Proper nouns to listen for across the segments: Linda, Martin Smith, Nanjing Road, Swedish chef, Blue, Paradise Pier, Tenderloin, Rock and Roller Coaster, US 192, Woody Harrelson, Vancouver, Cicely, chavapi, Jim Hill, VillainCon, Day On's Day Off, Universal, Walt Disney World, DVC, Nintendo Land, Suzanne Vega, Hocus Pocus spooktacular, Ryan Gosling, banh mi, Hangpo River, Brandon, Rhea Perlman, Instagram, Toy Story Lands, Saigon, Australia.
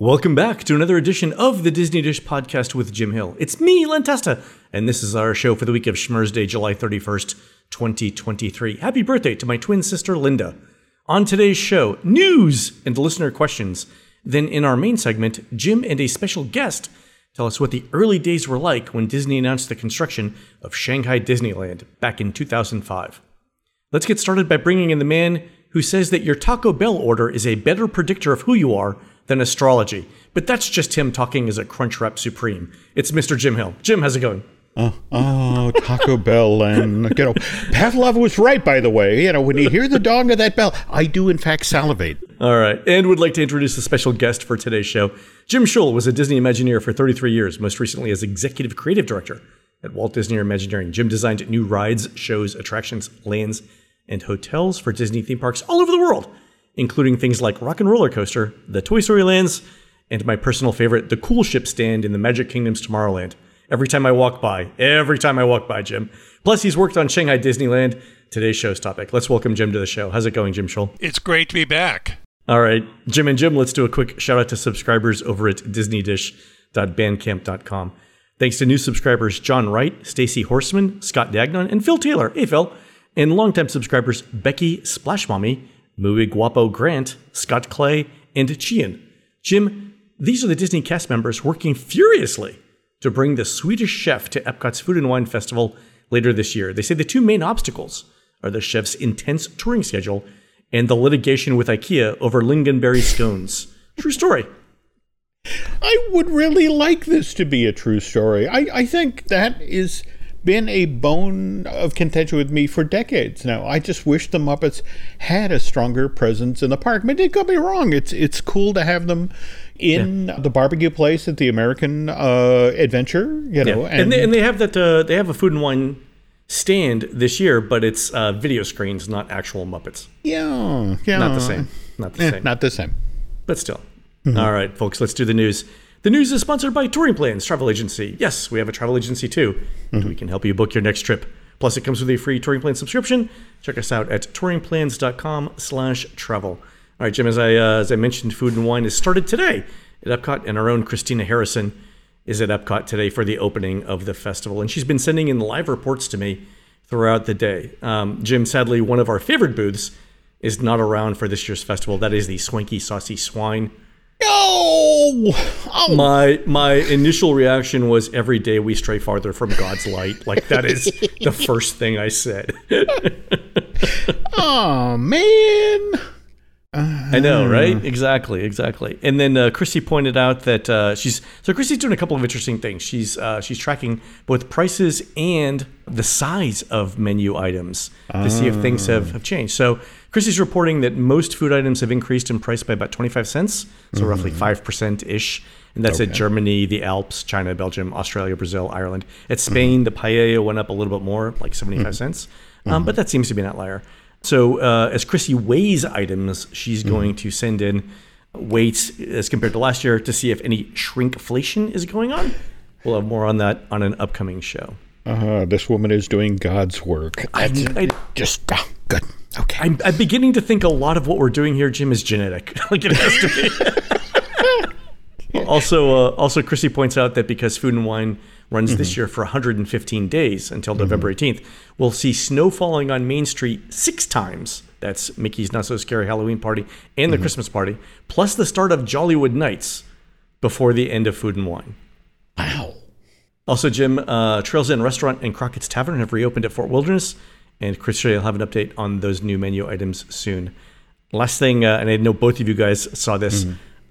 Welcome back to another edition of the Disney Dish Podcast with Jim Hill. It's me, Len Testa, and this is our show for the week of Schmerz Day, July 31st, 2023. Happy birthday to my twin sister, Linda. On today's show, news and listener questions. Then in our main segment, Jim and a special guest tell us what the early days were like when Disney announced the construction of Shanghai Disneyland back in 2005. Let's get started by bringing in the man who says that your Taco Bell order is a better predictor of who you are than astrology. But that's just him talking as a Crunchwrap Supreme. It's Mr. Jim Hill. Jim, how's it going? Oh, Taco Bell. And, you know, Pavlov was right, by the way. You know, when you hear the dong of that bell, I do, in fact, salivate. All right. And would like to introduce a special guest for today's show. Jim Shull was a Disney Imagineer for 33 years, most recently as Executive Creative Director at Walt Disney Imagineering. Jim designed new rides, shows, attractions, lands, and hotels for Disney theme parks all over the world, including things like Rock and Roller Coaster, the Toy Story Lands, and my personal favorite, the Cool Ship Stand in the Magic Kingdom's Tomorrowland. Every time I walk by, Jim. Plus, he's worked on Shanghai Disneyland, today's show's topic. Let's welcome Jim to the show. How's it going, Jim Shull? It's great to be back. All right, Jim and Jim, let's do a quick shout out to subscribers over at DisneyDish.BandCamp.com. Thanks to new subscribers John Wright, Stacey Horseman, Scott Dagnon, and Phil Taylor. Hey, Phil. And longtime subscribers Becky Splashmommy, Mui Guapo Grant, Scott Clay, and Chian. Jim, these are the Disney cast members working furiously to bring the Swedish chef to Epcot's Food and Wine Festival later this year. They say the two main obstacles are the chef's intense touring schedule and the litigation with IKEA over lingonberry scones. True story. I would really like this to be a true story. I think that is been a bone of contention with me for decades now. I just wish the Muppets had a stronger presence in the park. I mean, don't get me wrong, it's cool to have them in the barbecue place at the American Adventure, you know. Yeah. And they have that. They have a food and wine stand this year, but it's video screens, not actual Muppets. Yeah, not the same. But still, All right, folks, let's do the news. The news is sponsored by Touring Plans Travel Agency. Yes, we have a travel agency too, and we can help you book your next trip. Plus, it comes with a free Touring Plans subscription. Check us out at touringplans.com/travel. All right, Jim, as I mentioned, Food and Wine has started today at Epcot, and our own Christina Harrison is at Epcot today for the opening of the festival, and she's been sending in live reports to me throughout the day. Jim, sadly, one of our favorite booths is not around for this year's festival. That is the Swanky Saucy Swine. Oh. My initial reaction was, every day we stray farther from God's light. Like, that is the first thing I said. Oh, man. I know, right? Exactly. And then Chrissy pointed out that Chrissy's doing a couple of interesting things. She's tracking both prices and the size of menu items to see if things have changed. So Chrissy's reporting that most food items have increased in price by about 25 cents, so roughly 5%-ish. And that's at Germany, the Alps, China, Belgium, Australia, Brazil, Ireland. At Spain, the paella went up a little bit more, like 75 cents. But that seems to be an outlier. So as Chrissy weighs items, she's going to send in weights as compared to last year to see if any shrinkflation is going on. We'll have more on that on an upcoming show. This woman is doing God's work. Good. Okay. I'm beginning to think a lot of what we're doing here, Jim, is genetic. Like, it has to be. Also, Chrissy points out that because Food and Wine runs this year for 115 days until November 18th. We'll see snow falling on Main Street 6 times. That's Mickey's Not So Scary Halloween Party and the Christmas Party, plus the start of Jollywood Nights before the end of Food and Wine. Wow. Also, Jim, Trails End Restaurant and Crockett's Tavern have reopened at Fort Wilderness, and Chris will have an update on those new menu items soon. Last thing, and I know both of you guys saw this,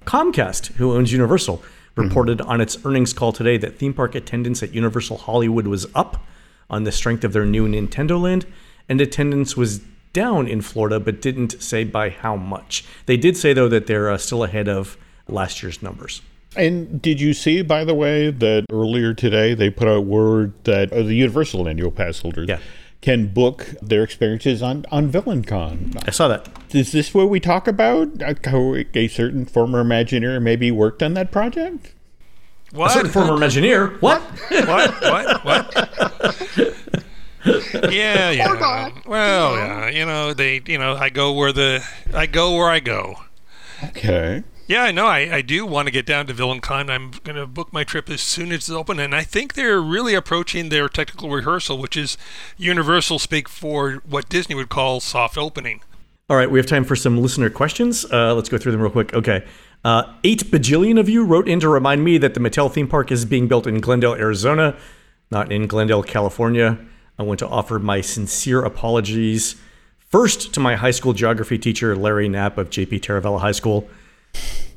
Comcast, who owns Universal, reported on its earnings call today that theme park attendance at Universal Hollywood was up on the strength of their new Nintendo Land, and attendance was down in Florida, but didn't say by how much. They did say, though, that they're still ahead of last year's numbers. And did you see, by the way, that earlier today they put out word that the Universal annual pass holders can book their experiences on VillainCon? I saw that. Is this where we talk about how a certain former Imagineer maybe worked on that project? What? A certain former Imagineer? What? What? Yeah. Well, yeah. I go where I go. Okay. Yeah, no, I do want to get down to VillainCon. I'm going to book my trip as soon as it's open, and I think they're really approaching their technical rehearsal, which is Universal speak for what Disney would call soft opening. All right, we have time for some listener questions. Let's go through them real quick. Okay. 8 bajillion of you wrote in to remind me that the Mattel theme park is being built in Glendale, Arizona, not in Glendale, California. I want to offer my sincere apologies first to my high school geography teacher, Larry Knapp of J.P. Taravella High School,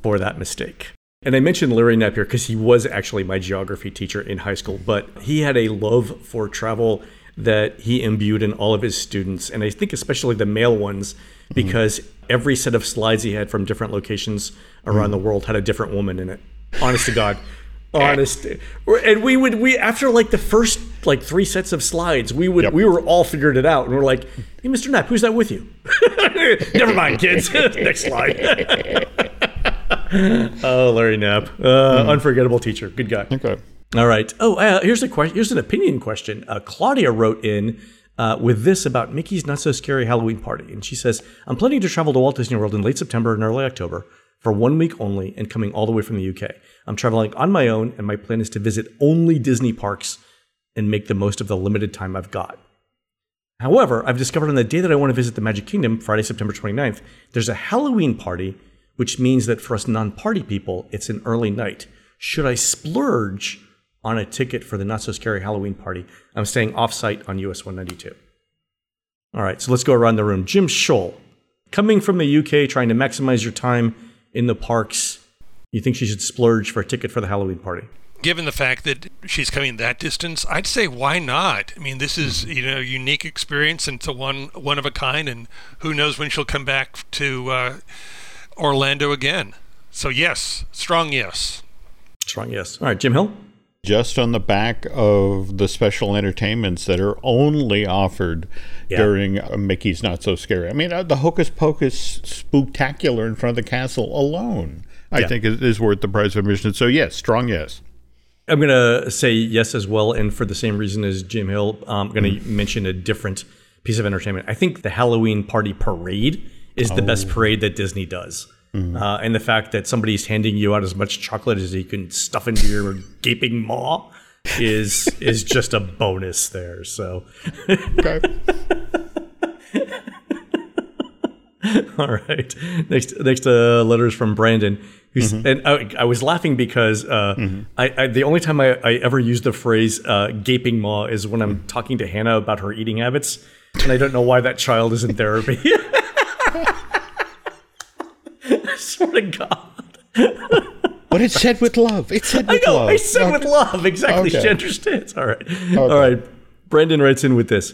for that mistake. And I mentioned Larry Knapp here because he was actually my geography teacher in high school, but he had a love for travel that he imbued in all of his students, and I think especially the male ones, because every set of slides he had from different locations around the world had a different woman in it. Honest to God. Honest. And we after like the first like 3 sets of slides, we were all figured it out, and we're like, hey, Mr. Knapp, who's that with you? Never mind, kids. Next slide. Oh, Larry Knapp. Unforgettable teacher. Good guy. Okay. All right. Oh, here's a question. Here's an opinion question. Claudia wrote in with this about Mickey's Not So Scary Halloween Party. And she says, I'm planning to travel to Walt Disney World in late September and early October for 1 week only and coming all the way from the UK. I'm traveling on my own, and my plan is to visit only Disney parks and make the most of the limited time I've got. However, I've discovered on the day that I want to visit the Magic Kingdom, Friday, September 29th, there's a Halloween party, which means that for us non-party people, it's an early night. Should I splurge on a ticket for the not-so-scary Halloween party? I'm staying off-site on US 192. All right, so let's go around the room. Jim Shull, coming from the UK, trying to maximize your time in the parks, you think she should splurge for a ticket for the Halloween party? Given the fact that she's coming that distance, I'd say why not? I mean, this is, a unique experience, and it's a one of a kind, and who knows when she'll come back to... Orlando again. So yes, strong yes. Strong yes. All right, Jim Hill? Just on the back of the special entertainments that are only offered during Mickey's Not So Scary. I mean, the Hocus Pocus Spooktacular in front of the castle alone, I think is worth the price of admission. So yes, strong yes. I'm going to say yes as well, and for the same reason as Jim Hill, I'm going to mention a different piece of entertainment. I think the Halloween Party Parade is the best parade that Disney does. And the fact that somebody's handing you out as much chocolate as you can stuff into your gaping maw is just a bonus there. So, okay. All right. Next, letters from Brandon. Who's, and I was laughing because the only time I ever use the phrase gaping maw is when I'm talking to Hannah about her eating habits. And I don't know why that child is in therapy. I swear to God. But it's said with love. It's said with love. I know. It's said with love. Exactly. Okay. She understands. All right. Okay. All right. Brandon writes in with this.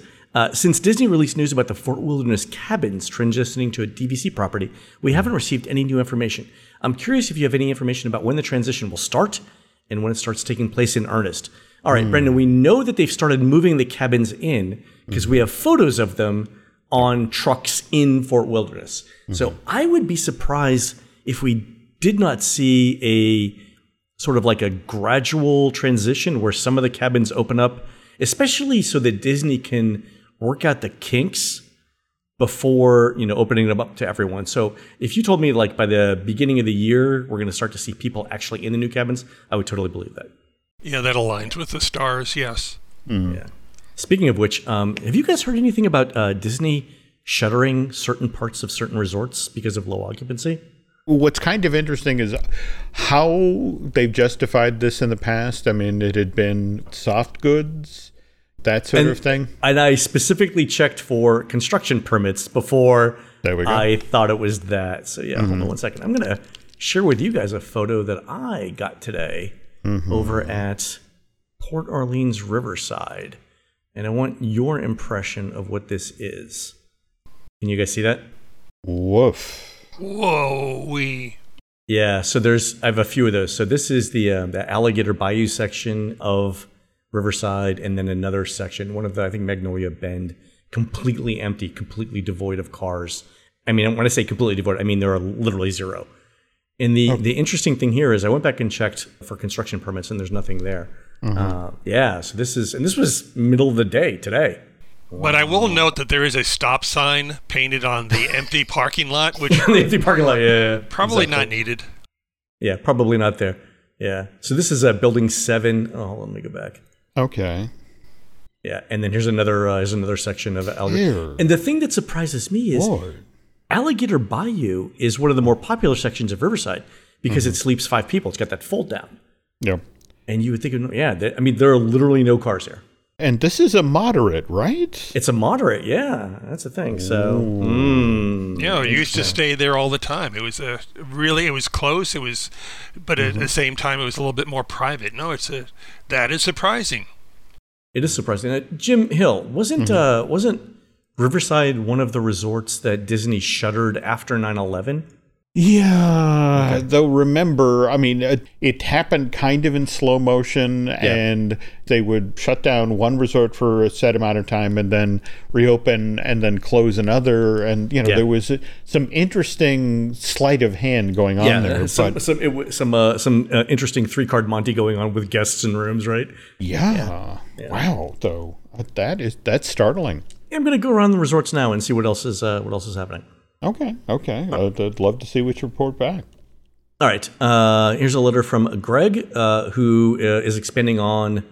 Since Disney released news about the Fort Wilderness cabins transitioning to a DVC property, we haven't received any new information. I'm curious if you have any information about when the transition will start and when it starts taking place in earnest. All right, Brandon, we know that they've started moving the cabins in because we have photos of them on trucks in Fort Wilderness. So I would be surprised if we did not see a sort of like a gradual transition where some of the cabins open up, especially so that Disney can work out the kinks before, opening them up to everyone. So if you told me like by the beginning of the year, we're going to start to see people actually in the new cabins, I would totally believe that. Yeah, that aligns with the stars. Yes. Mm-hmm. Yeah. Speaking of which, have you guys heard anything about Disney shuttering certain parts of certain resorts because of low occupancy? What's kind of interesting is how they've justified this in the past. I mean, it had been soft goods, that sort of thing. And I specifically checked for construction permits before I thought it was that. So yeah, hold on one second. I'm going to share with you guys a photo that I got today over at Port Orleans Riverside. And I want your impression of what this is. Can you guys see that? Woof. Whoa-wee. Yeah, so I have a few of those. So this is the Alligator Bayou section of Riverside, and then another section, one of the, I think, Magnolia Bend, completely empty, completely devoid of cars. I mean, when I say completely devoid, I mean there are literally zero. And the interesting thing here is I went back and checked for construction permits, and there's nothing there. Mm-hmm. So this was middle of the day today. But I will note that there is a stop sign painted on the empty parking lot, which probably exactly. Not needed. Yeah, probably not there. Yeah. So this is building 7. Oh, let me go back. Okay. Yeah, and then here's another section of Alligator. And the thing that surprises me is Alligator Bayou is one of the more popular sections of Riverside because it sleeps 5 people. It's got that fold down. Yep. And you would think, there are literally no cars here. And this is a moderate, right? It's a moderate, yeah. That's the thing. So, I used to stay there all the time. It was really, it was close. It was, but at the same time, it was a little bit more private. No, that is surprising. It is surprising. Jim Hill wasn't Riverside one of the resorts that Disney shuttered after 9/11? Yeah, okay. Though remember, I mean, it happened kind of in slow motion, and they would shut down one resort for a set amount of time and then reopen and then close another. And, there was some interesting sleight of hand going on there. Some interesting 3-card Monte going on with guests in rooms, right? Yeah. Wow, though. That's startling. I'm going to go around the resorts now and see what else is happening. Okay. I'd love to see what you report back. All right. Here's a letter from Greg, who is expanding on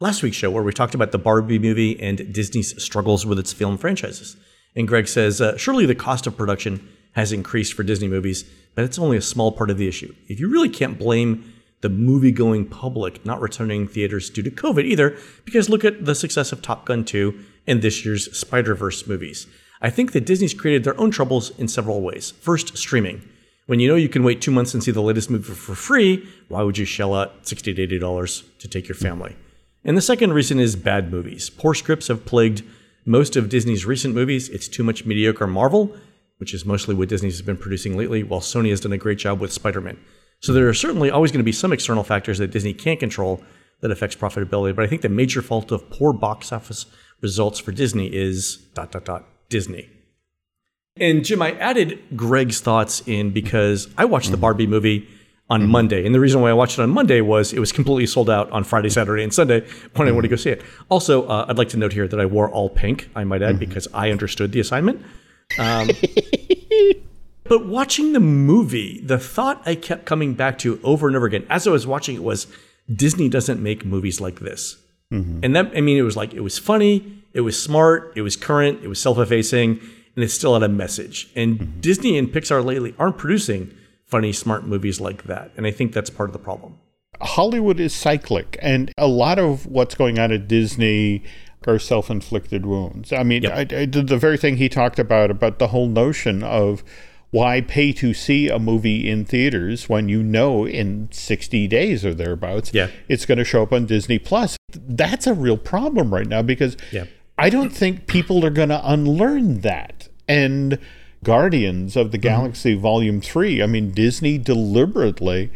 last week's show where we talked about the Barbie movie and Disney's struggles with its film franchises. And Greg says, surely the cost of production has increased for Disney movies, but it's only a small part of the issue. If you really can't blame the movie-going public not returning theaters due to COVID either, because look at the success of Top Gun 2 and this year's Spider-Verse movies. I think that Disney's created their own troubles in several ways. First, streaming. When you know you can wait 2 months and see the latest movie for free, why would you shell out $60 to $80 to take your family? And the second reason is bad movies. Poor scripts have plagued most of Disney's recent movies. It's too much mediocre Marvel, which is mostly what Disney's been producing lately, while Sony has done a great job with Spider-Man. So there are certainly always going to be some external factors that Disney can't control that affects profitability, but I think the major fault of poor box office results for Disney is ... Disney. And Jim, I added Greg's thoughts in because I watched the Barbie movie on Monday. And the reason why I watched it on Monday was it was completely sold out on Friday, Saturday, and Sunday when I went to go see it. Also, I'd like to note here that I wore all pink, I might add, because I understood the assignment. But watching the movie, the thought I kept coming back to over and over again as I was watching it was, Disney doesn't make movies like this. And that, it was like, it was funny, it was smart, it was current, it was self-effacing, and it still had a message. And Disney and Pixar lately aren't producing funny, smart movies like that. And I think that's part of the problem. Hollywood is cyclic, and a lot of what's going on at Disney are self-inflicted wounds. I mean, I did the very thing he talked about the whole notion of why pay to see a movie in theaters when you know in 60 days or thereabouts it's going to show up on Disney Plus? That's a real problem right now because I don't think people are going to unlearn that. And Guardians of the Galaxy Volume 3, Disney deliberately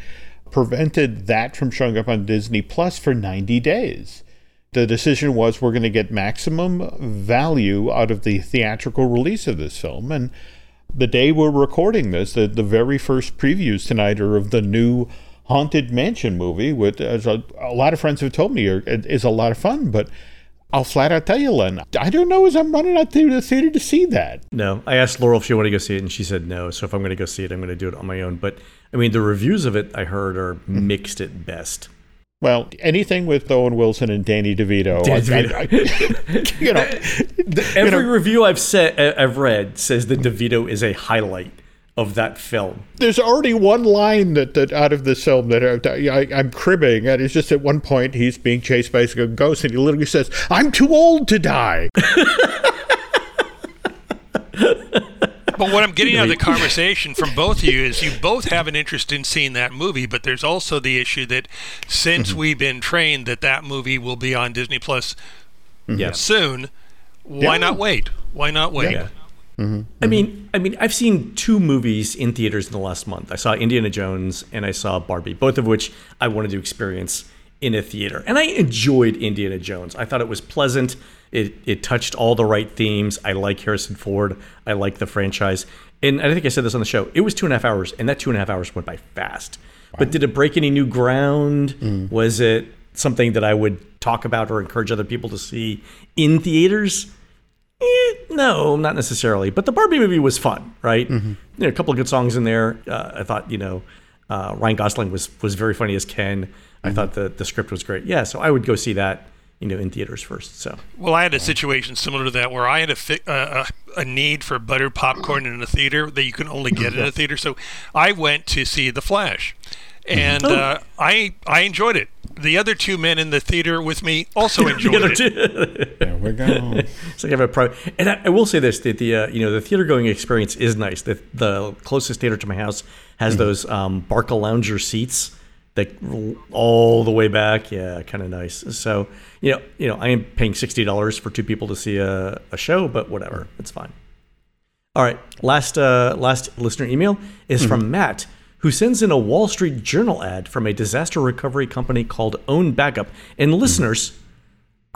prevented that from showing up on Disney Plus for 90 days. The decision was we're going to get maximum value out of the theatrical release of this film. And the day we're recording this, the very first previews tonight are of the new Haunted Mansion movie, which a lot of friends have told me is a lot of fun, but I'll flat out tell you, Len, I don't know as I'm running out to the theater to see that. No, I asked Laurel if she wanted to go see it, and she said no, so if I'm going to go see it, I'm going to do it on my own. But, the reviews of it, I heard, are mixed at best. Well, anything with Owen Wilson and Danny DeVito. Every review I've read says that DeVito is a highlight of that film. There's already one line that out of this film that I'm cribbing, and it's just at one point he's being chased by a ghost, and he literally says, "I'm too old to die." But what I'm getting out of the conversation from both of you is you both have an interest in seeing that movie, but there's also the issue that since we've been trained that movie will be on Disney Plus soon, why not wait? Yeah. Mm-hmm. I mean, I've seen two movies in theaters in the last month. I saw Indiana Jones and I saw Barbie, both of which I wanted to experience in a theater. And I enjoyed Indiana Jones. I thought it was pleasant. It touched all the right themes. I like Harrison Ford. I like the franchise. And I think I said this on the show. It was 2.5 hours, and that 2.5 hours went by fast. Wow. But did it break any new ground? Mm. Was it something that I would talk about or encourage other people to see in theaters? No, not necessarily. But the Barbie movie was fun, right? Mm-hmm. You know, a couple of good songs in there. I thought, Ryan Gosling was very funny as Ken. Mm-hmm. I thought the script was great. Yeah, so I would go see that, in theaters first. So. Well, I had a situation similar to that where I had a need for buttered popcorn in a theater that you can only get in a theater. So I went to see The Flash, and I enjoyed it. The other two men in the theater with me also enjoyed it. There we go. So you have a and I will say this: that the theater going experience is nice. The closest theater to my house has those Barca lounger seats that all the way back. Yeah, kind of nice. So I am paying $60 for two people to see a show, but whatever, it's fine. All right, last listener email is from Matt, who sends in a Wall Street Journal ad from a disaster recovery company called Own Backup. And listeners,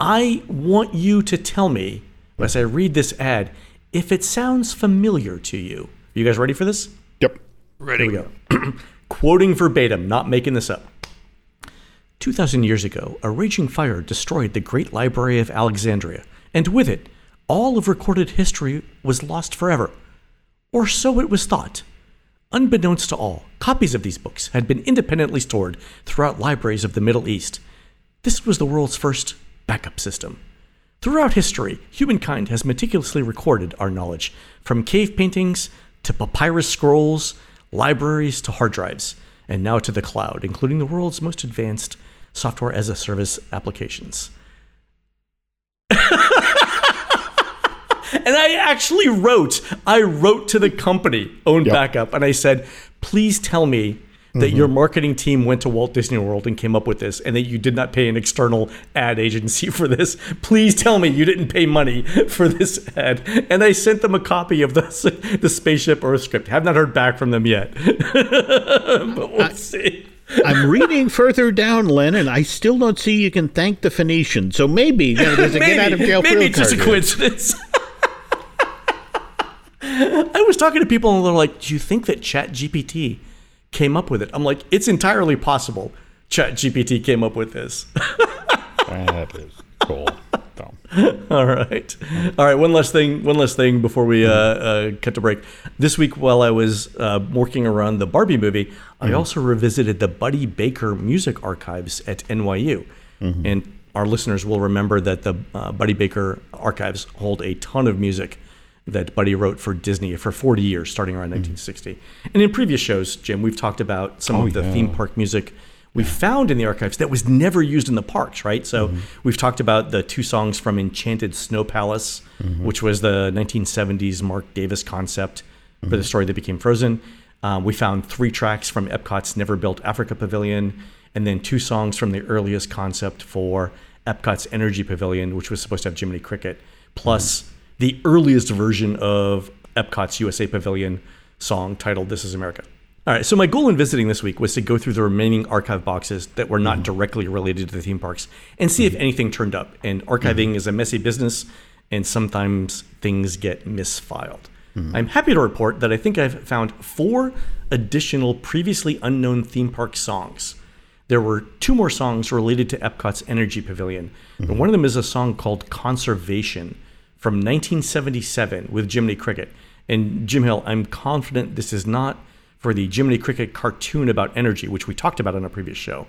I want you to tell me, as I read this ad, if it sounds familiar to you. Are you guys ready for this? Yep. Ready. Here we go. Quoting verbatim, not making this up. 2,000 years ago, a raging fire destroyed the Great Library of Alexandria, and with it, all of recorded history was lost forever. Or so it was thought. Unbeknownst to all, copies of these books had been independently stored throughout libraries of the Middle East. This was the world's first backup system. Throughout history, humankind has meticulously recorded our knowledge, from cave paintings to papyrus scrolls, libraries to hard drives, and now to the cloud, including the world's most advanced software-as-a-service applications. And I wrote to the company, Own Backup, and I said, please tell me that your marketing team went to Walt Disney World and came up with this, and that you did not pay an external ad agency for this. Please tell me you didn't pay money for this ad. And I sent them a copy of the Spaceship Earth script. Have not heard back from them yet. But we'll see. I'm reading further down, Len, and I still don't see you can thank the Phoenician. So maybe there's a get-out-of-jail-free card. Maybe it's just a coincidence. I was talking to people and they're like, do you think that ChatGPT came up with it? I'm like, it's entirely possible ChatGPT came up with this. That is cool. All right. One last thing before we cut to break. This week, while I was working around the Barbie movie, I also revisited the Buddy Baker music archives at NYU. Mm-hmm. And our listeners will remember that the Buddy Baker archives hold a ton of music that Buddy wrote for Disney for 40 years, starting around 1960. And in previous shows, Jim, we've talked about some of the theme park music we found in the archives that was never used in the parks, right? So we've talked about the two songs from Enchanted Snow Palace, which was the 1970s Mark Davis concept for the story that became Frozen. We found three tracks from Epcot's Never Built Africa Pavilion, and then two songs from the earliest concept for Epcot's Energy Pavilion, which was supposed to have Jiminy Cricket, plus the earliest version of Epcot's USA Pavilion song titled This Is America. All right, so my goal in visiting this week was to go through the remaining archive boxes that were not directly related to the theme parks and see if anything turned up. And archiving is a messy business, and sometimes things get misfiled. I'm happy to report that I think I've found 4 additional previously unknown theme park songs. There were 2 more songs related to Epcot's Energy Pavilion. And one of them is a song called Conservation, from 1977 with Jiminy Cricket. And Jim Hill, I'm confident this is not for the Jiminy Cricket cartoon about energy, which we talked about on a previous show,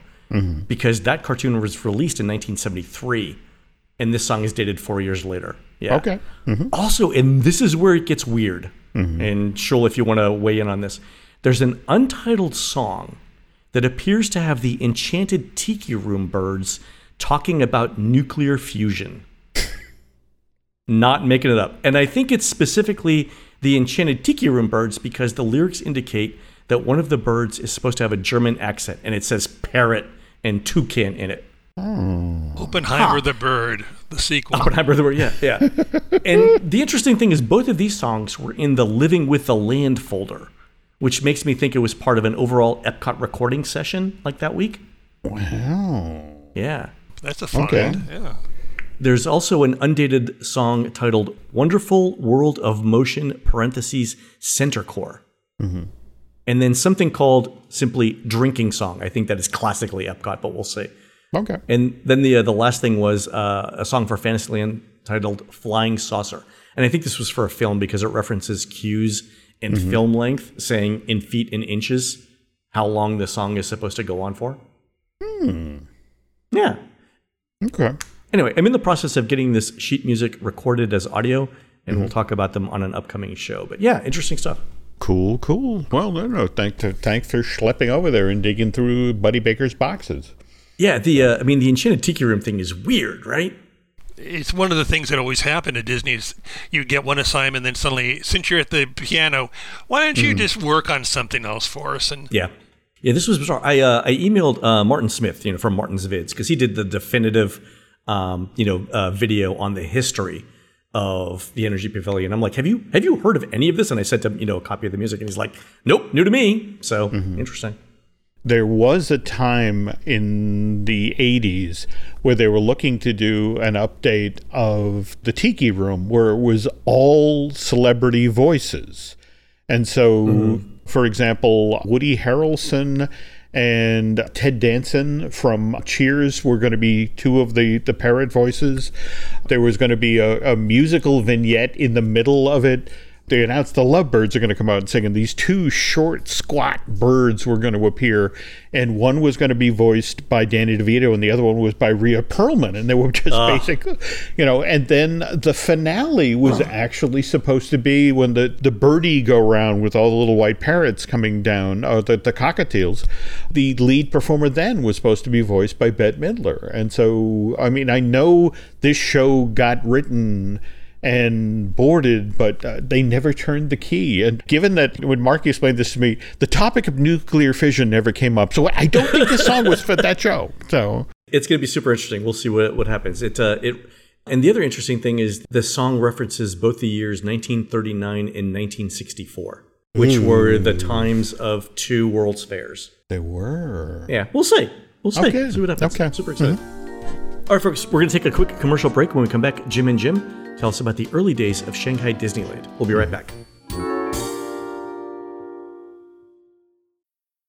because that cartoon was released in 1973, and this song is dated 4 years later. Yeah. Okay. Mm-hmm. Also, and this is where it gets weird, and Shull, if you want to weigh in on this, there's an untitled song that appears to have the enchanted tiki room birds talking about nuclear fusion. Not making it up. And I think it's specifically the enchanted tiki room birds because the lyrics indicate that one of the birds is supposed to have a German accent, and it says parrot and toucan in it. Oppenheimer the Bird, the sequel. Oppenheimer the Bird, yeah. And the interesting thing is both of these songs were in the Living with the Land folder, which makes me think it was part of an overall Epcot recording session like that week. Wow. Yeah. That's a find. Okay. Yeah. There's also an undated song titled Wonderful World of Motion (Centercore). Mm-hmm. And then something called simply Drinking Song. I think that is classically Epcot, but we'll see. Okay. And then the last thing was a song for Fantasyland titled Flying Saucer. And I think this was for a film because it references cues in film length, saying in feet and inches how long the song is supposed to go on for. Hmm. Yeah. Okay. Anyway, I'm in the process of getting this sheet music recorded as audio, and we'll talk about them on an upcoming show. But yeah, interesting stuff. Cool, cool. Well, no, thanks for schlepping over there and digging through Buddy Baker's boxes. Yeah, the Enchanted Tiki Room thing is weird, right? It's one of the things that always happen at Disney is you get one assignment, then suddenly, since you're at the piano, why don't you just work on something else for us? And yeah, this was bizarre. I emailed Martin Smith, from Martin's Vids, because he did the definitive, video on the history of the Energy Pavilion. I'm like, have you heard of any of this? And I sent him, a copy of the music, and he's like, nope, new to me. So interesting. There was a time in the 80s where they were looking to do an update of the Tiki Room where it was all celebrity voices. And so, for example, Woody Harrelson and Ted Danson from Cheers were going to be two of the parrot voices. There was going to be a musical vignette in the middle of it. They announced the lovebirds are going to come out and sing, and these two short, squat birds were going to appear, and one was going to be voiced by Danny DeVito, and the other one was by Rhea Perlman, and they were just basic, and then the finale was actually supposed to be when the birdie go round with all the little white parrots coming down, or the cockatiels. The lead performer then was supposed to be voiced by Bette Midler, and so, I know this show got written and boarded, but they never turned the key. And given that, when Marky explained this to me, the topic of nuclear fission never came up, so I don't think this song was for that show. So it's going to be super interesting. We'll see what happens. And the other interesting thing is the song references both the years 1939 and 1964, which were the times of two World's Fairs. They were. Yeah, we'll see. We'll see. Okay. See what happens. Okay. Super excited. Mm-hmm. All right, folks, we're going to take a quick commercial break. When we come back, Jim and Jim tell us about the early days of Shanghai Disneyland. We'll be right back.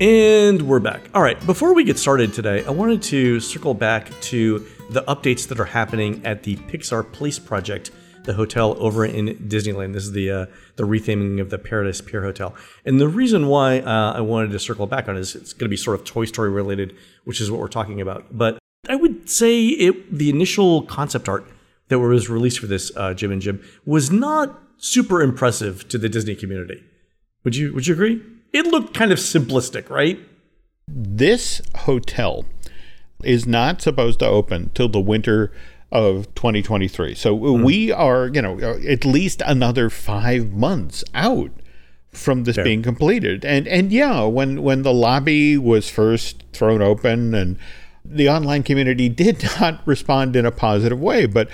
And we're back. All right, before we get started today, I wanted to circle back to the updates that are happening at the Pixar Place Project, the hotel over in Disneyland. This is the retheming of the Paradise Pier Hotel. And the reason why I wanted to circle back on it is it's going to be sort of Toy Story related, which is what we're talking about. But I would say the initial concept art that was released for this, Jim and Jim, was not super impressive to the Disney community. Would you agree? It looked kind of simplistic, right? This hotel is not supposed to open till the winter of 2023. So we are, you know, at least another 5 months out from this being completed. And yeah, when the lobby was first thrown open and the online community did not respond in a positive way, but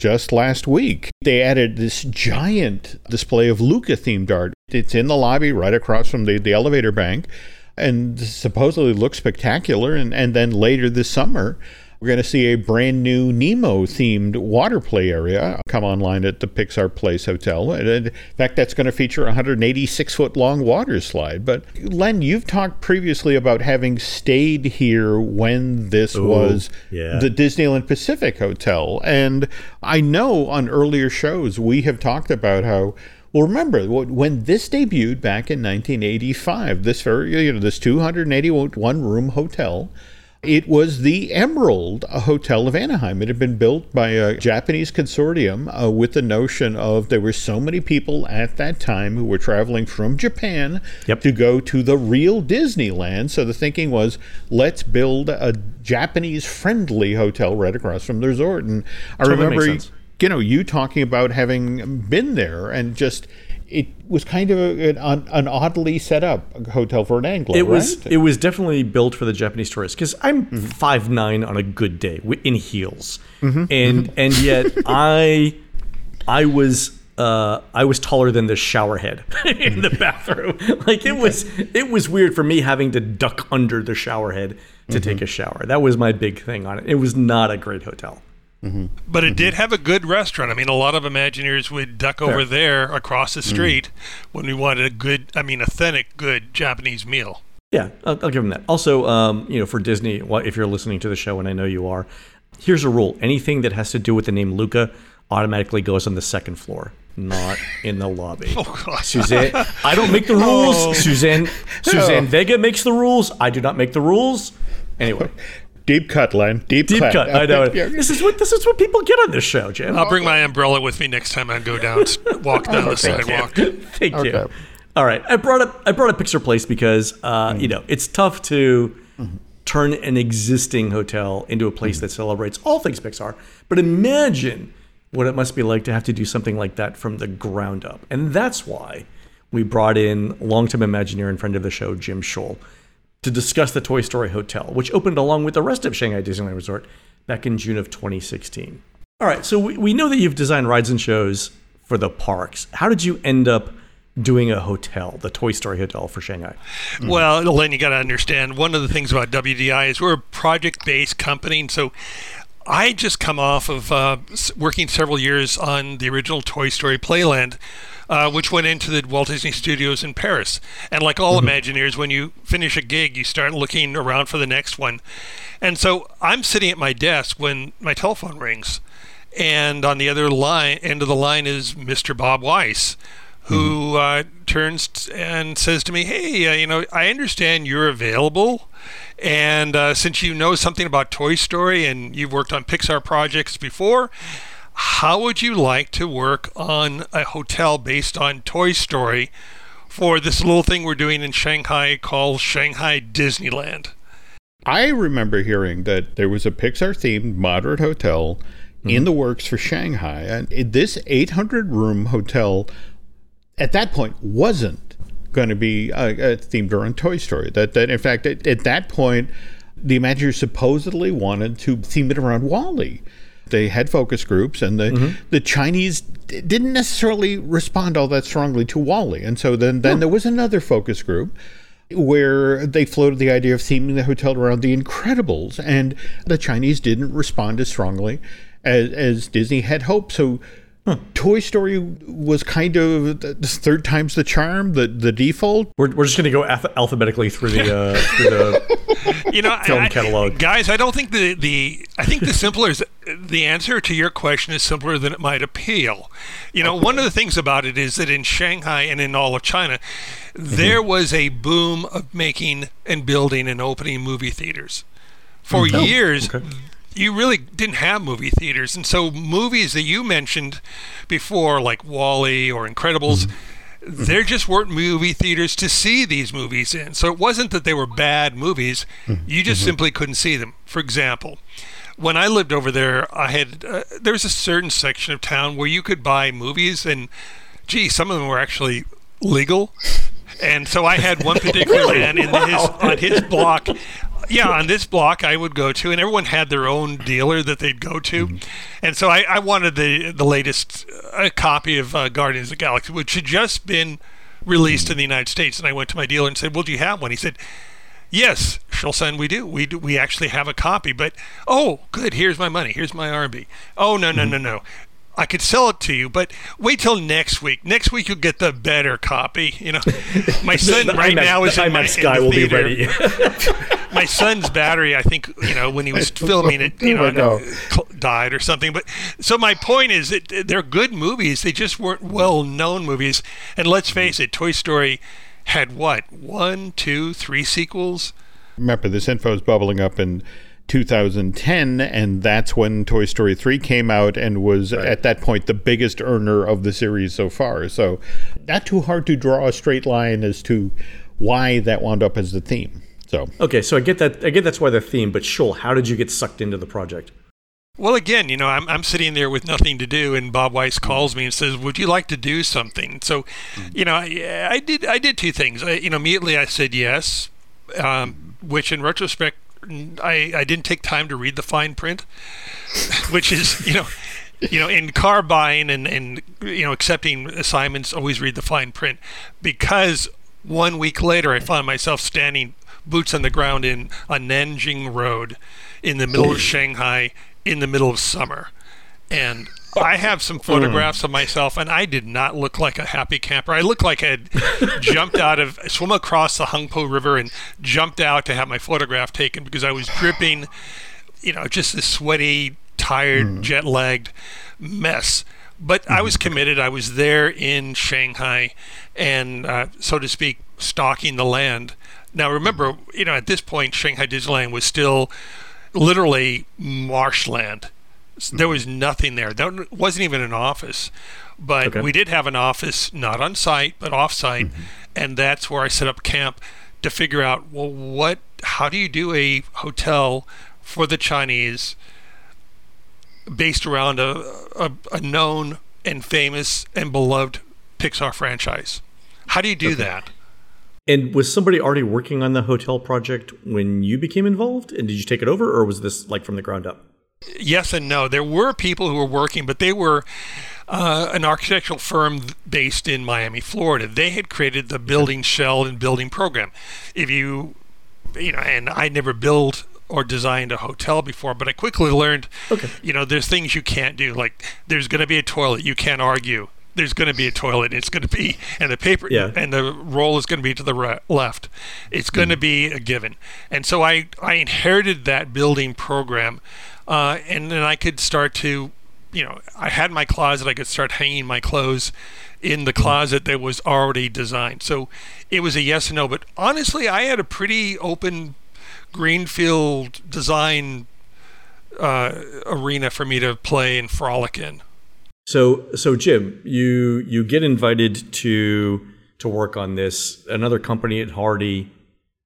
just last week, they added this giant display of Luca-themed art. It's in the lobby right across from the elevator bank, and supposedly looks spectacular. And then later this summer, we're going to see a brand new Nemo-themed water play area come online at the Pixar Place Hotel. And in fact, that's going to feature a 186-foot-long water slide. But Len, you've talked previously about having stayed here when this was the Disneyland Pacific Hotel. And I know on earlier shows, we have talked about how, well, remember, when this debuted back in 1985, this very, you know, this 281-room hotel, it was the Emerald Hotel of Anaheim. It had been built by a Japanese consortium with the notion of there were so many people at that time who were traveling from Japan to go to the real Disneyland. So the thinking was, let's build a Japanese-friendly hotel right across from the resort. And I remember, you know, you talking about having been there and just, it was kind of an oddly set up hotel for an Anglo, right? It was definitely built for the Japanese tourists, because I'm 5'9" on a good day in heels, and yet I was taller than the shower head in the bathroom. Like it was weird for me having to duck under the shower head to take a shower. That was my big thing on it. It was not a great hotel. But it did have a good restaurant. I mean, a lot of Imagineers would duck over there across the street when we wanted a good, I mean, authentic, good Japanese meal. Yeah, I'll give them that. Also, you know, for Disney, well, if you're listening to the show, and I know you are, here's a rule. Anything that has to do with the name Luca automatically goes on the second floor, not in the lobby. Oh, God. Suzanne, I don't make the rules. Oh. Suzanne Vega makes the rules. I do not make the rules. Anyway. Deep cut, Len. Deep cut. I know it. This is what people get on this show, Jim. I'll bring my umbrella with me next time I go down, walk down the sidewalk. Thank you. All right, I brought up Pixar Place because you know, it's tough to turn an existing hotel into a place that celebrates all things Pixar. But imagine what it must be like to have to do something like that from the ground up, and that's why we brought in longtime Imagineer and friend of the show, Jim Shull, to discuss the Toy Story Hotel, which opened along with the rest of Shanghai Disneyland Resort back in June of 2016. All right, so we know that you've designed rides and shows for the parks. How did you end up doing a hotel, the Toy Story Hotel for Shanghai? Well, Len, you got to understand, one of the things about WDI is we're a project-based company, and so I just come off of working several years on the original Toy Story Playland, which went into the Walt Disney Studios in Paris. And like all Imagineers, when you finish a gig, you start looking around for the next one. And so I'm sitting at my desk when my telephone rings. And on the other end of the line is Mr. Bob Weiss, who turns and says to me, hey, you know, I understand you're available. And since you know something about Toy Story and you've worked on Pixar projects before, how would you like to work on a hotel based on Toy Story for this little thing we're doing in Shanghai called Shanghai Disneyland? I remember hearing that there was a Pixar-themed moderate hotel in the works for Shanghai, and this 800-room hotel at that point wasn't going to be themed around Toy Story. That in fact, at that point, the Imagineers supposedly wanted to theme it around WALL-E. They had focus groups, and the Chinese didn't necessarily respond all that strongly to WALL-E. And so then there was another focus group where they floated the idea of theming the hotel around The Incredibles, and the Chinese didn't respond as strongly as Disney had hoped. So Toy Story was kind of the third time's the charm, the default. We're just going to go alphabetically through the you know, film catalog. Guys, I don't think I think the simpler is the answer to your question is simpler than it might appeal. You know, one of the things about it is that in Shanghai and in all of China, there was a boom of making and building and opening movie theaters. For years, you really didn't have movie theaters. And so movies that you mentioned before, like WALL-E or Incredibles, there just weren't movie theaters to see these movies in. So it wasn't that they were bad movies. You just simply couldn't see them. For example, when I lived over there, I had there was a certain section of town where you could buy movies, and gee, some of them were actually legal. And so I had one particular man in his block. Yeah, on this block I would go to, and everyone had their own dealer that they'd go to. And so I wanted the latest copy of Guardians of the Galaxy, which had just been released in the United States. And I went to my dealer and said, well, do you have one? He said, yes, Shulson, we do. We actually have a copy, but, oh, good, here's my money. Here's my RMB. Oh, no. I could sell it to you, but wait till next week. Next week you'll get the better copy. You know, my son right now is in my sky will be ready. My son's battery, I think, you know, when he was filming it, you know, died or something. But so my point is that they're good movies. They just weren't well-known movies. And let's face it, Toy Story had what? 1, 2, 3 sequels. Remember, this info is bubbling up in 2010, and that's when Toy Story 3 came out and was, at that point, the biggest earner of the series so far. So not too hard to draw a straight line as to why that wound up as the theme. So okay, so I get that. I get that's why the theme, but Shull, how did you get sucked into the project? Well, again, you know, I'm sitting there with nothing to do, and Bob Weiss calls me and says, would you like to do something? So, you know, I did two things. Immediately I said yes, which in retrospect, I didn't take time to read the fine print, which is, in car buying and accepting assignments, always read the fine print, because 1 week later I found myself standing boots on the ground on Nanjing Road in the middle of Shanghai in the middle of summer. And I have some photographs of myself, and I did not look like a happy camper. I looked like I had swum across the Hangpo River and jumped out to have my photograph taken, because I was dripping, just this sweaty, tired, jet-lagged mess. But I was committed. I was there in Shanghai and, so to speak, stalking the land. Now, remember, at this point, Shanghai Disneyland was still literally marshland. There was nothing there. There wasn't even an office. But we did have an office, not on site, but off site. And that's where I set up camp to figure out, well, how do you do a hotel for the Chinese based around a known and famous and beloved Pixar franchise? How do you do that? And was somebody already working on the hotel project when you became involved? And did you take it over, or was this like from the ground up? Yes and no. There were people who were working, but they were an architectural firm based in Miami, Florida. They had created the building shell and building program. And I never built or designed a hotel before, but I quickly learned, there's things you can't do. Like, there's going to be a toilet. You can't argue. There's going to be a toilet. It's going to be, and the paper and the roll is going to be to the left. It's going to be a given. And so I inherited that building program, and then I could start to, I had my closet. I could start hanging my clothes in the closet that was already designed. So it was a yes and no. But honestly, I had a pretty open greenfield design arena for me to play and frolic in. So Jim, you get invited to work on this. Another company at Hardy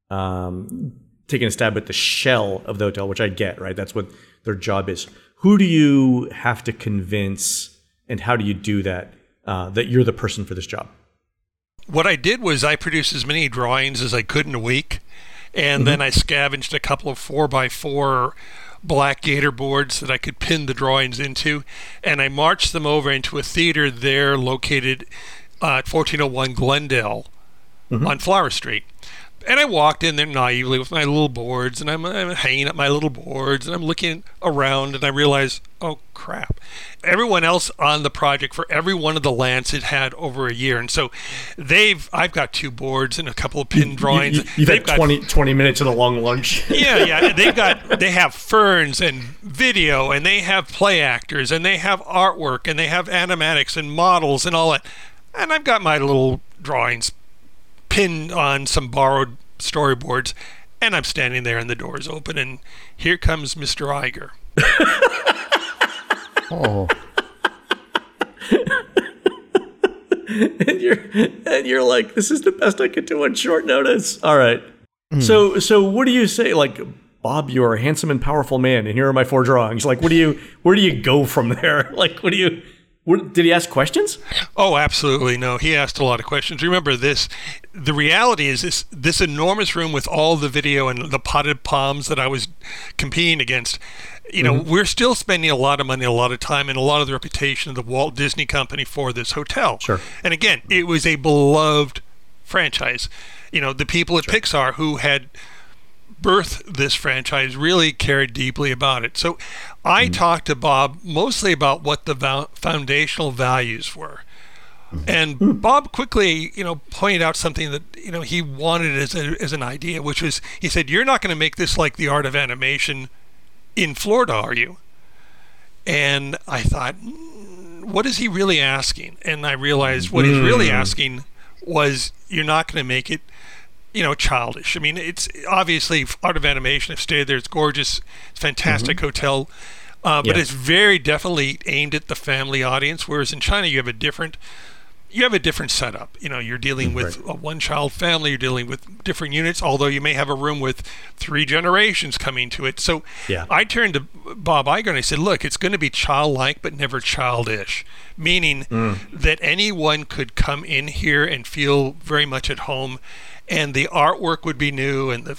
taking a stab at the shell of the hotel, which I get, right? That's what their job is. Who do you have to convince, and how do you do that, that you're the person for this job? What I did was I produced as many drawings as I could in a week, and then I scavenged a couple of 4x4 black gator boards that I could pin the drawings into, and I marched them over into a theater there located at 1401 Glendale on Flower Street. And I walked in there naively with my little boards, and I'm hanging up my little boards, and I'm looking around, and I realized, oh crap, everyone else on the project for every one of the lands had over a year, and so I've got 2 boards and a couple of pin drawings. They've got 20 minutes of the long lunch. Yeah. They have ferns and video, and they have play actors, and they have artwork, and they have animatics and models and all that, and I've got my little drawings pinned on some borrowed storyboards, and I'm standing there and the door's open, and here comes Mr. Iger. and you're like, this is the best I could do on short notice. All right. So what do you say? Like, Bob, you are a handsome and powerful man, and here are my 4 drawings. Like, where do you go from there? Like, did he ask questions? Oh, absolutely. No, he asked a lot of questions. Remember this. The reality is this enormous room with all the video and the potted palms that I was competing against, we're still spending a lot of money, a lot of time, and a lot of the reputation of the Walt Disney Company for this hotel. Sure. And again, it was a beloved franchise. The people at Pixar who had birthed this franchise really cared deeply about it. So I talked to Bob mostly about what the foundational values were. And Bob quickly, pointed out something that, he wanted as an idea, which was, he said, you're not going to make this like The Art of Animation in Florida, are you? And I thought, what is he really asking? And I realized what he's really asking was, you're not going to make it, childish. I mean, it's obviously Art of Animation. I've stayed there. It's gorgeous. It's a fantastic hotel. But it's very definitely aimed at the family audience, whereas in China you have a different setup. You're dealing with a one-child family. You're dealing with different units, although you may have a room with 3 generations coming to it. So I turned to Bob Iger and I said, look, it's going to be childlike but never childish, meaning that anyone could come in here and feel very much at home, and the artwork would be new, and the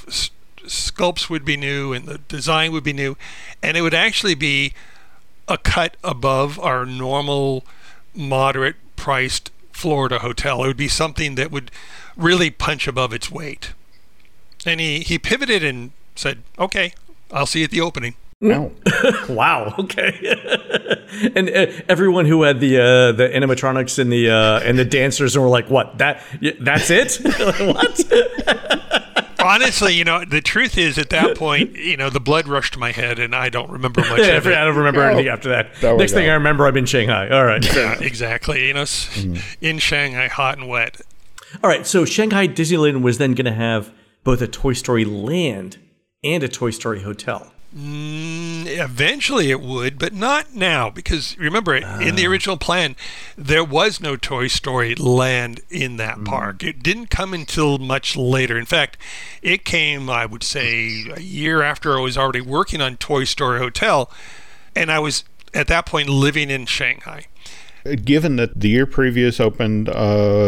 sculpts would be new, and the design would be new, and it would actually be a cut above our normal moderate-priced Florida hotel. It would be something that would really punch above its weight. And he pivoted and said, okay, I'll see you at the opening. Wow. Wow. Okay. And everyone who had the animatronics and the dancers were like, what? That's it? What? Honestly, the truth is at that point, the blood rushed to my head and I don't remember much of it. I don't remember anything after that. Next thing I remember, I'm in Shanghai. All right. Yeah, exactly. In Shanghai, hot and wet. All right. So Shanghai Disneyland was then going to have both a Toy Story Land and a Toy Story Hotel. Eventually it would, but not now, because remember, in the original plan, there was no Toy Story Land in that park. It didn't come until much later. In fact, it came, I would say, a year after I was already working on Toy Story Hotel, and I was, at that point, living in Shanghai. Given that the year previous opened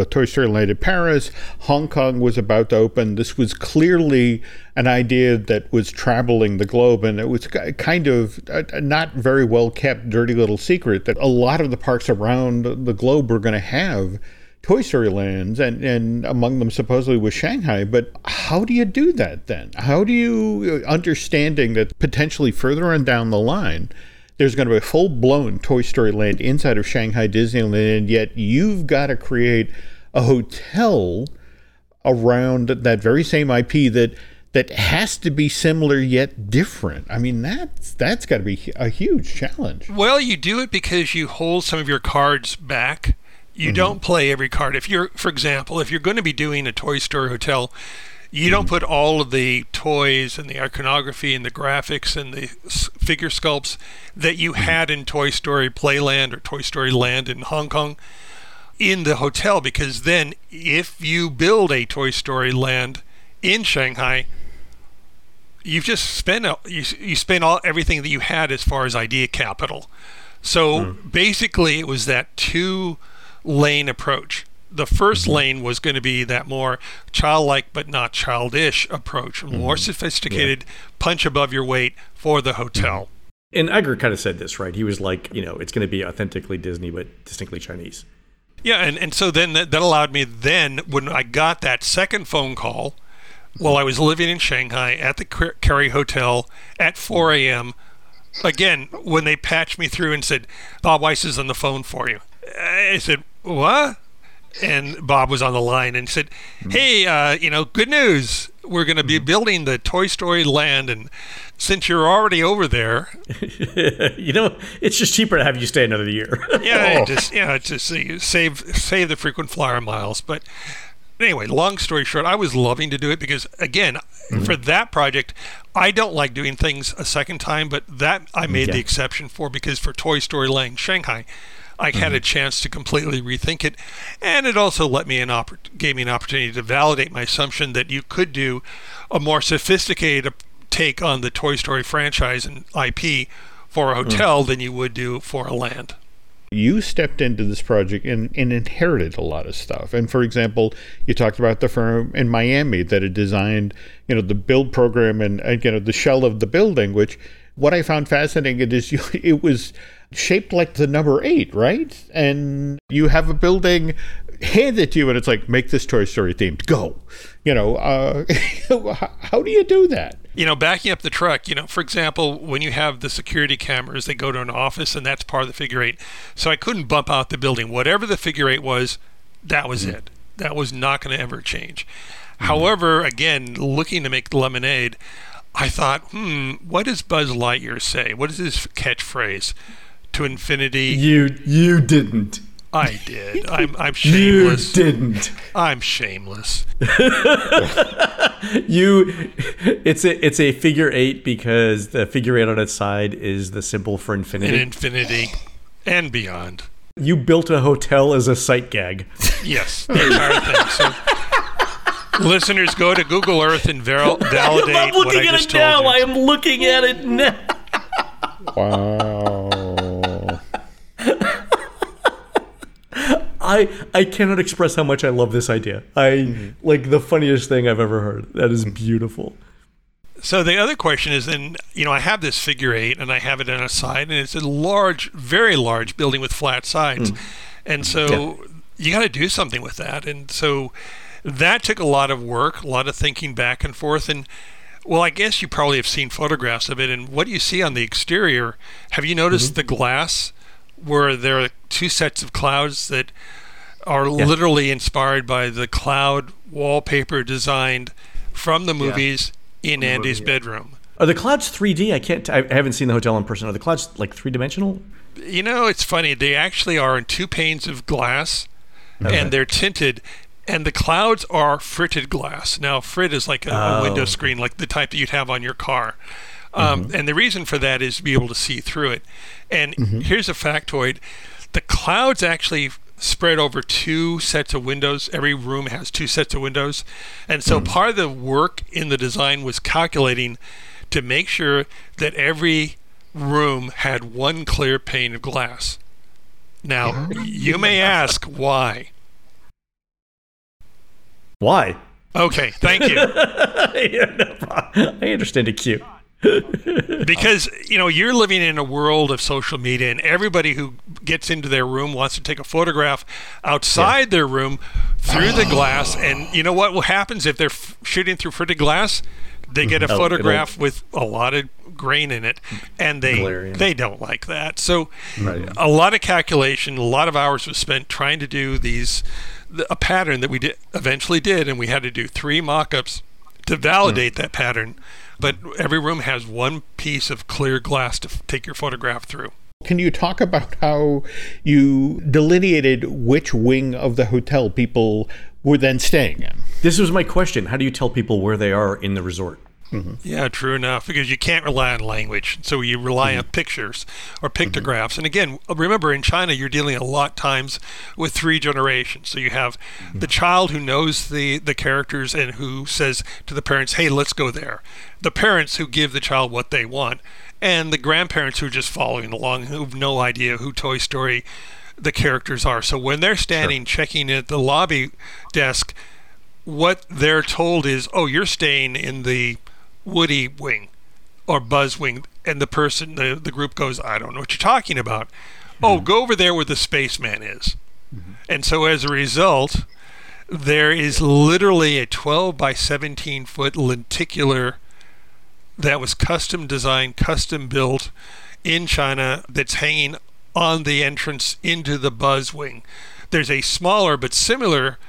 Toy Story Land in Paris, Hong Kong was about to open. This was clearly an idea that was traveling the globe, and it was kind of a not very well-kept dirty little secret that a lot of the parks around the globe were going to have Toy Story Lands, and among them supposedly was Shanghai. But how do you do that then? How do you, understanding that potentially further on down the line, there's going to be a full-blown Toy Story Land inside of Shanghai Disneyland, and yet you've got to create a hotel around that very same IP that has to be similar yet different. I mean, that's got to be a huge challenge. Well, you do it because you hold some of your cards back. You don't play every card. If you're, for example, if you're going to be doing a Toy Story Hotel, you don't put all of the toys and the iconography and the graphics and the figure sculpts that you had in Toy Story Playland or Toy Story Land in Hong Kong in the hotel, because then if you build a Toy Story Land in Shanghai, you've just spent everything that you had as far as idea capital. So basically it was that 2-lane approach. The first lane was going to be that more childlike but not childish approach, more sophisticated, punch above your weight for the hotel. And Iger kind of said this, right? He was like, it's going to be authentically Disney but distinctly Chinese. Yeah, and so then that allowed me then, when I got that second phone call, while I was living in Shanghai at the Kerry Hotel at 4 a.m., again, when they patched me through and said, Bob Weiss is on the phone for you. I said, what? And Bob was on the line and said, hey, good news. We're going to be building the Toy Story Land. And since you're already over there. It's just cheaper to have you stay another year. Save the frequent flyer miles. But anyway, long story short, I was loving to do it because, again, for that project, I don't like doing things a second time. But that I made the exception for, because for Toy Story Land Shanghai, I had a chance to completely rethink it, and it also gave me an opportunity to validate my assumption that you could do a more sophisticated take on the Toy Story franchise and IP for a hotel than you would do for a land. You stepped into this project and inherited a lot of stuff. And for example, you talked about the firm in Miami that had designed, you know, the build program and you know, the shell of the building, which what I found fascinating is it was shaped like the number 8, right? And you have a building handed to you and it's like, make this Toy Story themed, go. You know, how do you do that? You know, backing up the truck, you know, for example, when you have the security cameras, they go to an office and that's part of the figure 8. So I couldn't bump out the building. Whatever the figure 8 was, that was it. That was not going to ever change. However, again, looking to make lemonade, I thought, what does Buzz Lightyear say? What is his catchphrase? To infinity. You didn't. I did. I'm shameless. You didn't. I'm shameless. It's a figure 8 because the figure 8 on its side is the symbol for infinity. And infinity and beyond. You built a hotel as a sight gag. Yes, the entire thing. So listeners, go to Google Earth and validate I'm looking what I just told you. I'm looking at it now. I am looking at it now. Wow. I cannot express how much I love this idea. Like the funniest thing I've ever heard. That is beautiful. So the other question is then, you know, I have this figure 8 and I have it on a side and it's a large, very large building with flat sides. And so you got to do something with that. And so that took a lot of work, a lot of thinking back and forth. And well, I guess you probably have seen photographs of it. And what do you see on the exterior? Have you noticed the glass where there are two sets of clouds that are literally inspired by the cloud wallpaper designed from the movies in the Andy's bedroom. Are the clouds 3D? I haven't seen the hotel in person. Are the clouds like 3-dimensional? You know, it's funny. They actually are in 2 panes of glass, and they're tinted, and the clouds are fritted glass. Now, frit is like a window screen, like the type that you'd have on your car. And the reason for that is to be able to see through it. And here's a factoid. The clouds actually spread over 2 sets of windows. Every room has 2 sets of windows. And so part of the work in the design was calculating to make sure that every room had 1 clear pane of glass. Now, you may ask why. Why? Okay, thank you. I understand a cue. Because, you know, you're living in a world of social media and everybody who gets into their room wants to take a photograph outside their room through the glass. And you know what happens if they're shooting through fritted glass? They get a photograph with a lot of grain in it, and they don't like that. So a lot of calculation, a lot of hours was spent trying to do a pattern that we eventually did, and we had to do 3 mock-ups to validate that pattern. But every room has 1 piece of clear glass to take your photograph through. Can you talk about how you delineated which wing of the hotel people were then staying in? This was my question. How do you tell people where they are in the resort? Yeah, true enough, because you can't rely on language. So you rely on pictures or pictographs. And again, remember, in China, you're dealing a lot times with 3 generations. So you have the child who knows the characters and who says to the parents, hey, let's go there. The parents who give the child what they want. And the grandparents who are just following along, who have no idea who Toy Story the characters are. So when they're standing checking in at the lobby desk, what they're told is, oh, you're staying in the Woody wing or Buzz wing, and the group goes, I don't know what you're talking about. Oh, go over there where the spaceman is. And so as a result, there is literally a 12 by 17 foot lenticular that was custom designed, custom built in China, that's hanging on the entrance into the Buzz wing. There's a smaller but similar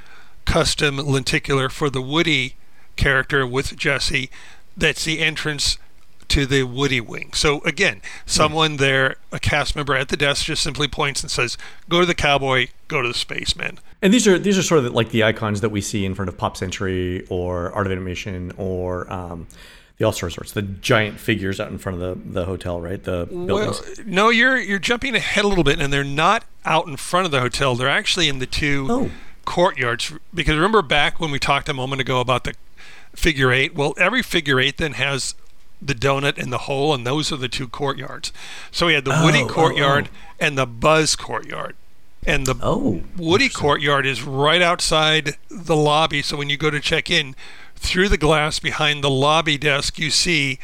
custom lenticular for the Woody character with Jessie. That's the entrance to the Woody wing. So again, someone there, a cast member at the desk, just simply points and says, go to the cowboy, go to the spaceman. And these are sort of like the icons that we see in front of Pop Century or Art of Animation or the All-Star Resorts, the giant figures out in front of the hotel, right? The buildings. Well, no, you're jumping ahead a little bit, and they're not out in front of the hotel. They're actually in the two courtyards. Because remember back when we talked a moment ago about the figure eight? Well, every figure eight then has the donut and the hole, and those are the two courtyards. So we had the Woody courtyard and the Buzz courtyard. And the Woody courtyard is right outside the lobby. So when you go to check in, through the glass behind the lobby desk, you see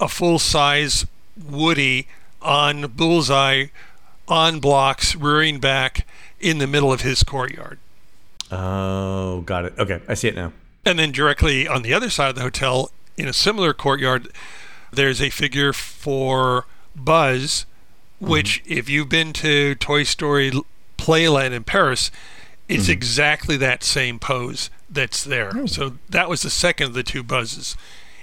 a full-size Woody on bullseye, on blocks, rearing back in the middle of his courtyard. Oh, got it. Okay, I see it now. And then directly on the other side of the hotel, in a similar courtyard, there's a figure for Buzz, which if you've been to Toy Story Playland in Paris, it's exactly that same pose that's there. Oh. So that was the second of the two Buzzes.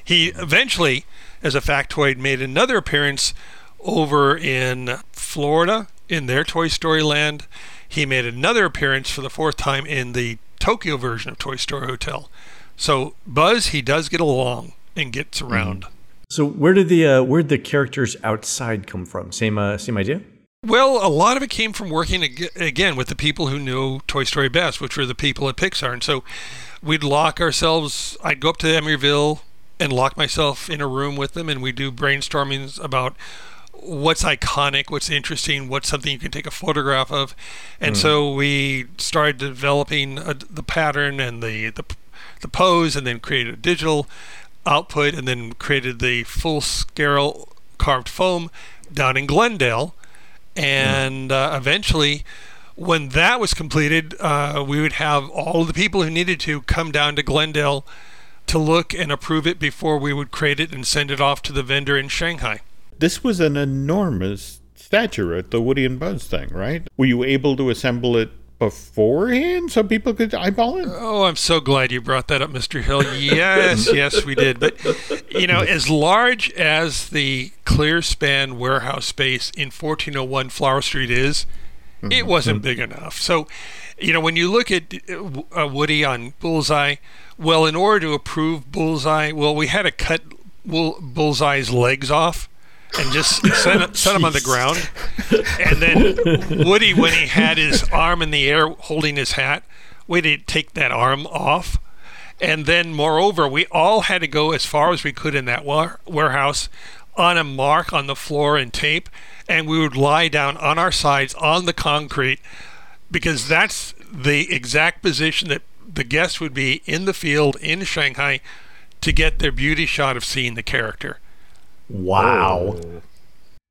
He eventually, as a factoid, made another appearance over in Florida in their Toy Story Land. He made another appearance for the fourth time in the Tokyo version of Toy Story Hotel. So Buzz, he does get along and gets around. So where'd the characters outside come from? Same idea? Well, a lot of it came from working, again, with the people who knew Toy Story best, which were the people at Pixar. And so we'd lock ourselves. I'd go up to Emeryville and lock myself in a room with them, and we'd do brainstormings about what's iconic, what's interesting, what's something you can take a photograph of. And so we started developing the pattern and the pose, and then created a digital output, and then created the full-scale carved foam down in Glendale. And eventually, when that was completed, we would have all the people who needed to come down to Glendale to look and approve it before we would create it and send it off to the vendor in Shanghai. This was an enormous statuette, the Woody and Buzz thing, right? Were you able to assemble it beforehand so people could eyeball it? Oh, I'm so glad you brought that up, Mr. Hill. Yes, yes, we did. But, you know, as large as the clear span warehouse space in 1401 Flower Street is, it wasn't big enough. So, you know, when you look at Woody on Bullseye, well, in order to approve Bullseye, well, we had to cut Bullseye's legs off and just set him on the ground. And then Woody, when he had his arm in the air holding his hat, we had to take that arm off. And then, moreover, we all had to go as far as we could in that warehouse on a mark on the floor and tape, and we would lie down on our sides on the concrete, because that's the exact position that the guests would be in the field in Shanghai to get their beauty shot of seeing the character. Wow. Oh.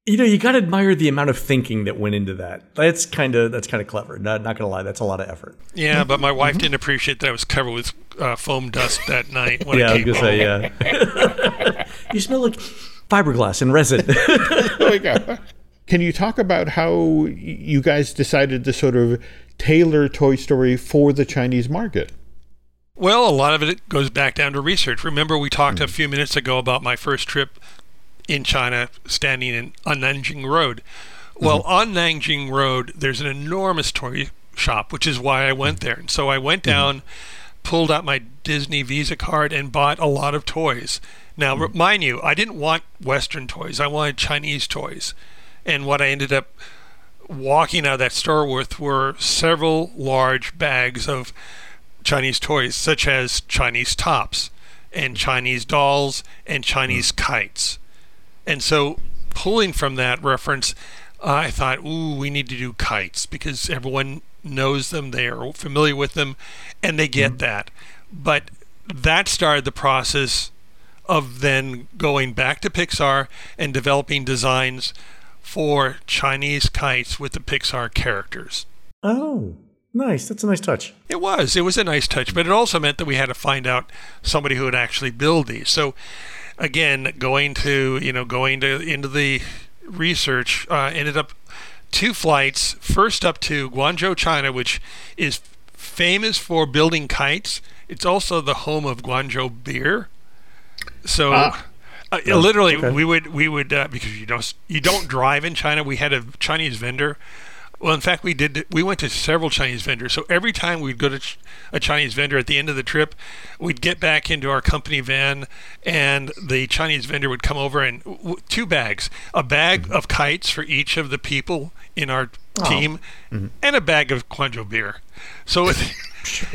You know, you got to admire the amount of thinking that went into that. That's kind of clever. Not going to lie, that's a lot of effort. Yeah, but my wife didn't appreciate that I was covered with foam dust that night when I came home. Yeah, I was going to say, yeah. You smell like fiberglass and resin. Oh my God. Can you talk about how you guys decided to sort of tailor Toy Story for the Chinese market? Well, a lot of it goes back down to research. Remember, we talked a few minutes ago about my first trip in China, standing on Nanjing Road. Well, on Nanjing Road, there's an enormous toy shop, which is why I went there. And so I went down, pulled out my Disney Visa card, and bought a lot of toys. Now, mind you, I didn't want Western toys. I wanted Chinese toys. And what I ended up walking out of that store with were several large bags of Chinese toys, such as Chinese tops and Chinese dolls and Chinese kites. And so, pulling from that reference, I thought, we need to do kites because everyone knows them, they are familiar with them, and they get that. But that started the process of then going back to Pixar and developing designs for Chinese kites with the Pixar characters. Oh, nice. That's a nice touch. It was a nice touch, but it also meant that we had to find out somebody who would actually build these. So, again, into the research, ended up two flights, first up to Guangzhou, China, which is famous for building kites. It's also the home of Guangzhou beer. So literally we would because you don't drive in China, we had a Chinese vendor Well, in fact, we went to several Chinese vendors. So every time we'd go to a Chinese vendor at the end of the trip, we'd get back into our company van, and the Chinese vendor would come over and two bags, a bag of kites for each of the people in our team, and a bag of Guangzhou beer. So at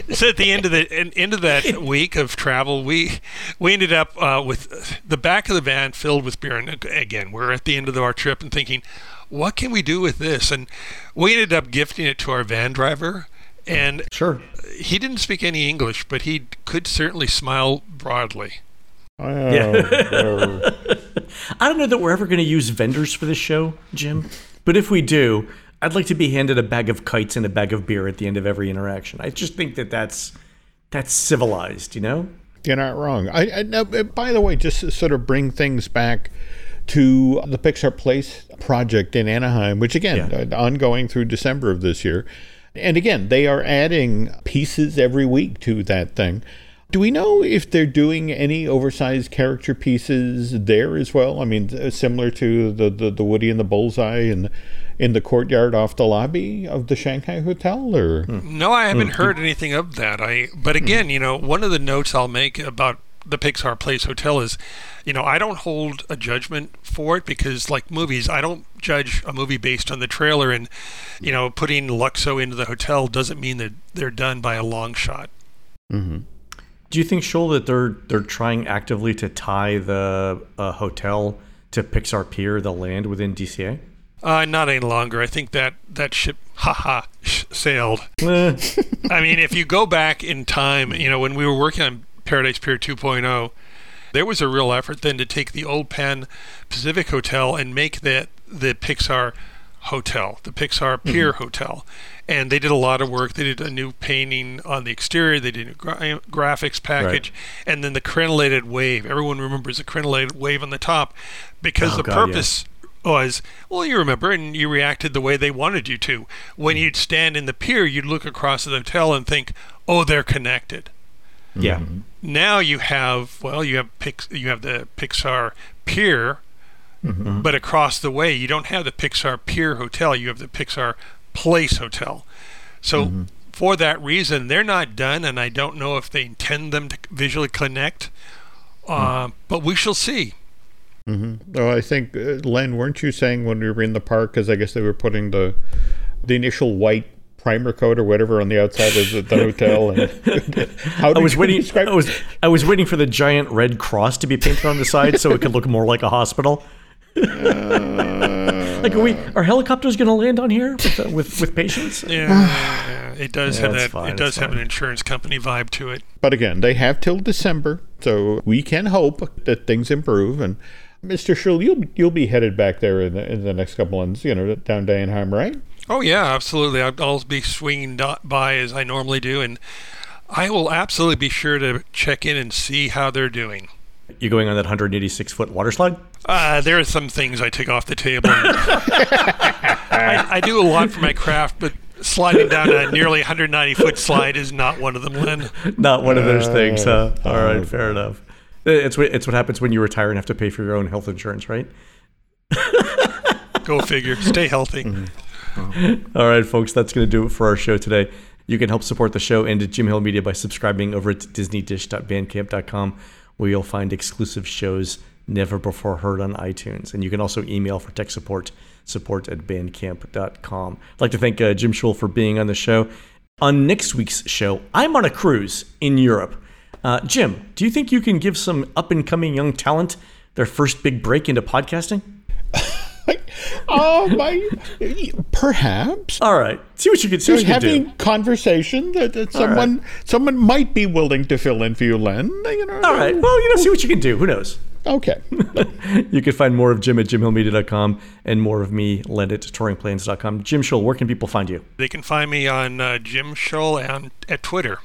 the end of that week of travel, we ended up with the back of the van filled with beer. And again, we're at the end of our trip and thinking, what can we do with this? And we ended up gifting it to our van driver. And sure, he didn't speak any English, but he could certainly smile broadly. Yeah. I don't know that we're ever going to use vendors for this show, Jim. But if we do, I'd like to be handed a bag of kites and a bag of beer at the end of every interaction. I just think that's civilized, you know? You're not wrong. Now, by the way, just to sort of bring things back to the Pixar Place project in Anaheim, which again, ongoing through December of this year. And again, they are adding pieces every week to that thing. Do we know if they're doing any oversized character pieces there as well? I mean, similar to the Woody and the Bullseye and in the courtyard off the lobby of the Shanghai Hotel? Or no, I haven't heard anything of that. But again, you know, one of the notes I'll make about the Pixar Place Hotel is, you know, I don't hold a judgment for it because, like movies, I don't judge a movie based on the trailer. And, you know, putting Luxo into the hotel doesn't mean that they're done by a long shot. Mm-hmm. Do you think, Shull, that they're trying actively to tie the hotel to Pixar Pier, the land within DCA? Not any longer. I think that ship, sailed. I mean, if you go back in time, you know, when we were working on Paradise Pier 2.0, there was a real effort then to take the old Pan Pacific Hotel and make that the Pixar Hotel, the Pixar Pier Hotel. And they did a lot of work. They did a new painting on the exterior. They did a graphics package. Right. And then the crenellated wave. Everyone remembers the crenellated wave on the top because purpose was, well, you remember, and you reacted the way they wanted you to. When you'd stand in the pier, you'd look across the hotel and think, oh, they're connected. Yeah. Now you have, you have the Pixar Pier, but across the way, you don't have the Pixar Pier Hotel. You have the Pixar Place Hotel. So for that reason, they're not done, and I don't know if they intend them to visually connect, but we shall see. Well, I think, Len, weren't you saying when we were in the park, because I guess they were putting the initial white primer coat or whatever on the outside of the hotel, and I was waiting for the giant red cross to be painted on the side so it could look more like a hospital. Like, are helicopters going to land on here with patients? Yeah, it does have that. Fine, it does have an insurance company vibe to it. But again, they have till December, so we can hope that things improve. And Mr. Shull, you'll be headed back there in the next couple months, you know, down to Anaheim, right? Oh yeah, absolutely. I'll be swinging by as I normally do, and I will absolutely be sure to check in and see how they're doing. You going on that 186-foot water slide? There are some things I take off the table. I do a lot for my craft, but sliding down a nearly 190-foot slide is not one of them, Len. Not one of those things, huh? All right, fair enough. It's what happens when you retire and have to pay for your own health insurance, right? Go figure. Stay healthy. All right, folks, that's going to do it for our show today. You can help support the show and Jim Hill Media by subscribing over at DisneyDish.BandCamp.com, where you'll find exclusive shows never before heard on iTunes. And you can also email for tech support, support@bandcamp.com. I'd like to thank Jim Shull for being on the show. On next week's show, I'm on a cruise in Europe. Jim, do you think you can give some up-and-coming young talent their first big break into podcasting? Perhaps. All right. See what you can do. Just having conversation that someone might be willing to fill in for you, Len. You know, all right. Well, you know, see what you can do. Who knows? Okay. You can find more of Jim at jimhillmedia.com and more of me, Len, at touringplans.com. Jim Shull, where can people find you? They can find me on Jim Shull and at Twitter.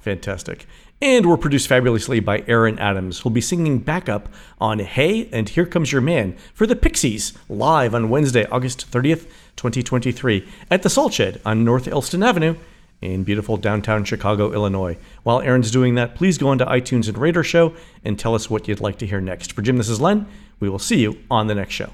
Fantastic. And we're produced fabulously by Aaron Adams, who'll be singing backup on Hey and Here Comes Your Man for the Pixies live on Wednesday, August 30th, 2023 at the Salt Shed on North Elston Avenue in beautiful downtown Chicago, Illinois. While Aaron's doing that, please go onto iTunes and rate our show and tell us what you'd like to hear next. For Jim, this is Len. We will see you on the next show.